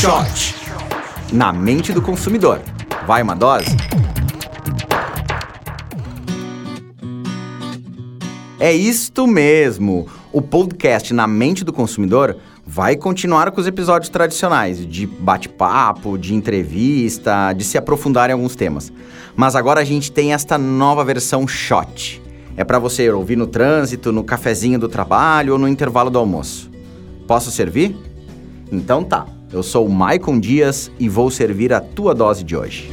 Shot. Na mente do consumidor. Vai uma dose? É isto mesmo. O podcast Na Mente do Consumidor vai continuar com os episódios tradicionais de bate-papo, de entrevista, de se aprofundar em alguns temas. Mas agora a gente tem esta nova versão Shot. É para você ouvir no trânsito, no cafezinho do trabalho ou no intervalo do almoço. Posso servir? Então tá, eu sou o Maicon Dias e vou servir a tua dose de hoje.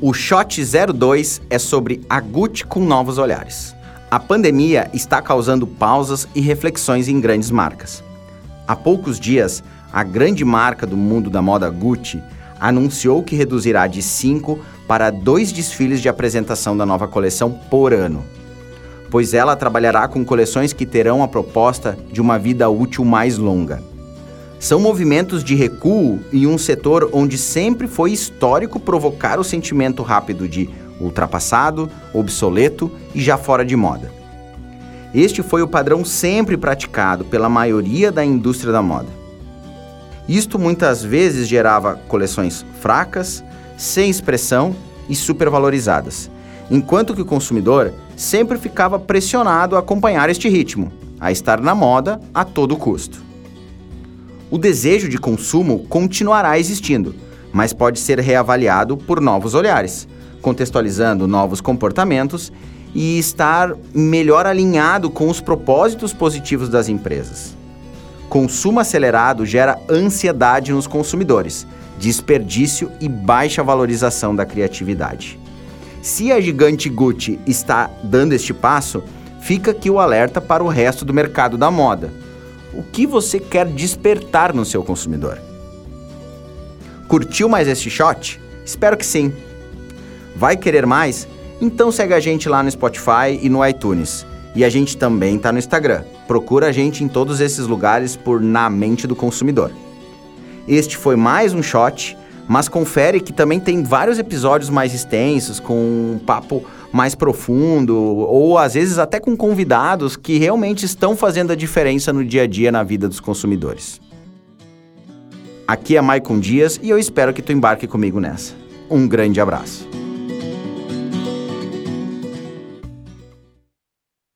O Shot 02 é sobre a Gucci com novos olhares. A pandemia está causando pausas e reflexões em grandes marcas. Há poucos dias, a grande marca do mundo da moda Gucci anunciou que reduzirá de 5 para 2 desfiles de apresentação da nova coleção por ano, pois ela trabalhará com coleções que terão a proposta de uma vida útil mais longa. São movimentos de recuo em um setor onde sempre foi histórico provocar o sentimento rápido de ultrapassado, obsoleto e já fora de moda. Este foi o padrão sempre praticado pela maioria da indústria da moda. Isto muitas vezes gerava coleções fracas, sem expressão e supervalorizadas, enquanto que o consumidor sempre ficava pressionado a acompanhar este ritmo, a estar na moda a todo custo. O desejo de consumo continuará existindo, mas pode ser reavaliado por novos olhares, contextualizando novos comportamentos e estar melhor alinhado com os propósitos positivos das empresas. Consumo acelerado gera ansiedade nos consumidores, desperdício e baixa valorização da criatividade. Se a gigante Gucci está dando este passo, fica aqui o alerta para o resto do mercado da moda. O que você quer despertar no seu consumidor? Curtiu mais este shot? Espero que sim. Vai querer mais? Então segue a gente lá no Spotify e no iTunes. E a gente também está no Instagram. Procura a gente em todos esses lugares por Na Mente do Consumidor. Este foi mais um shot, mas confere que também tem vários episódios mais extensos, com um papo mais profundo, ou às vezes até com convidados que realmente estão fazendo a diferença no dia a dia na vida dos consumidores. Aqui é Maicon Dias e eu espero que tu embarque comigo nessa. Um grande abraço.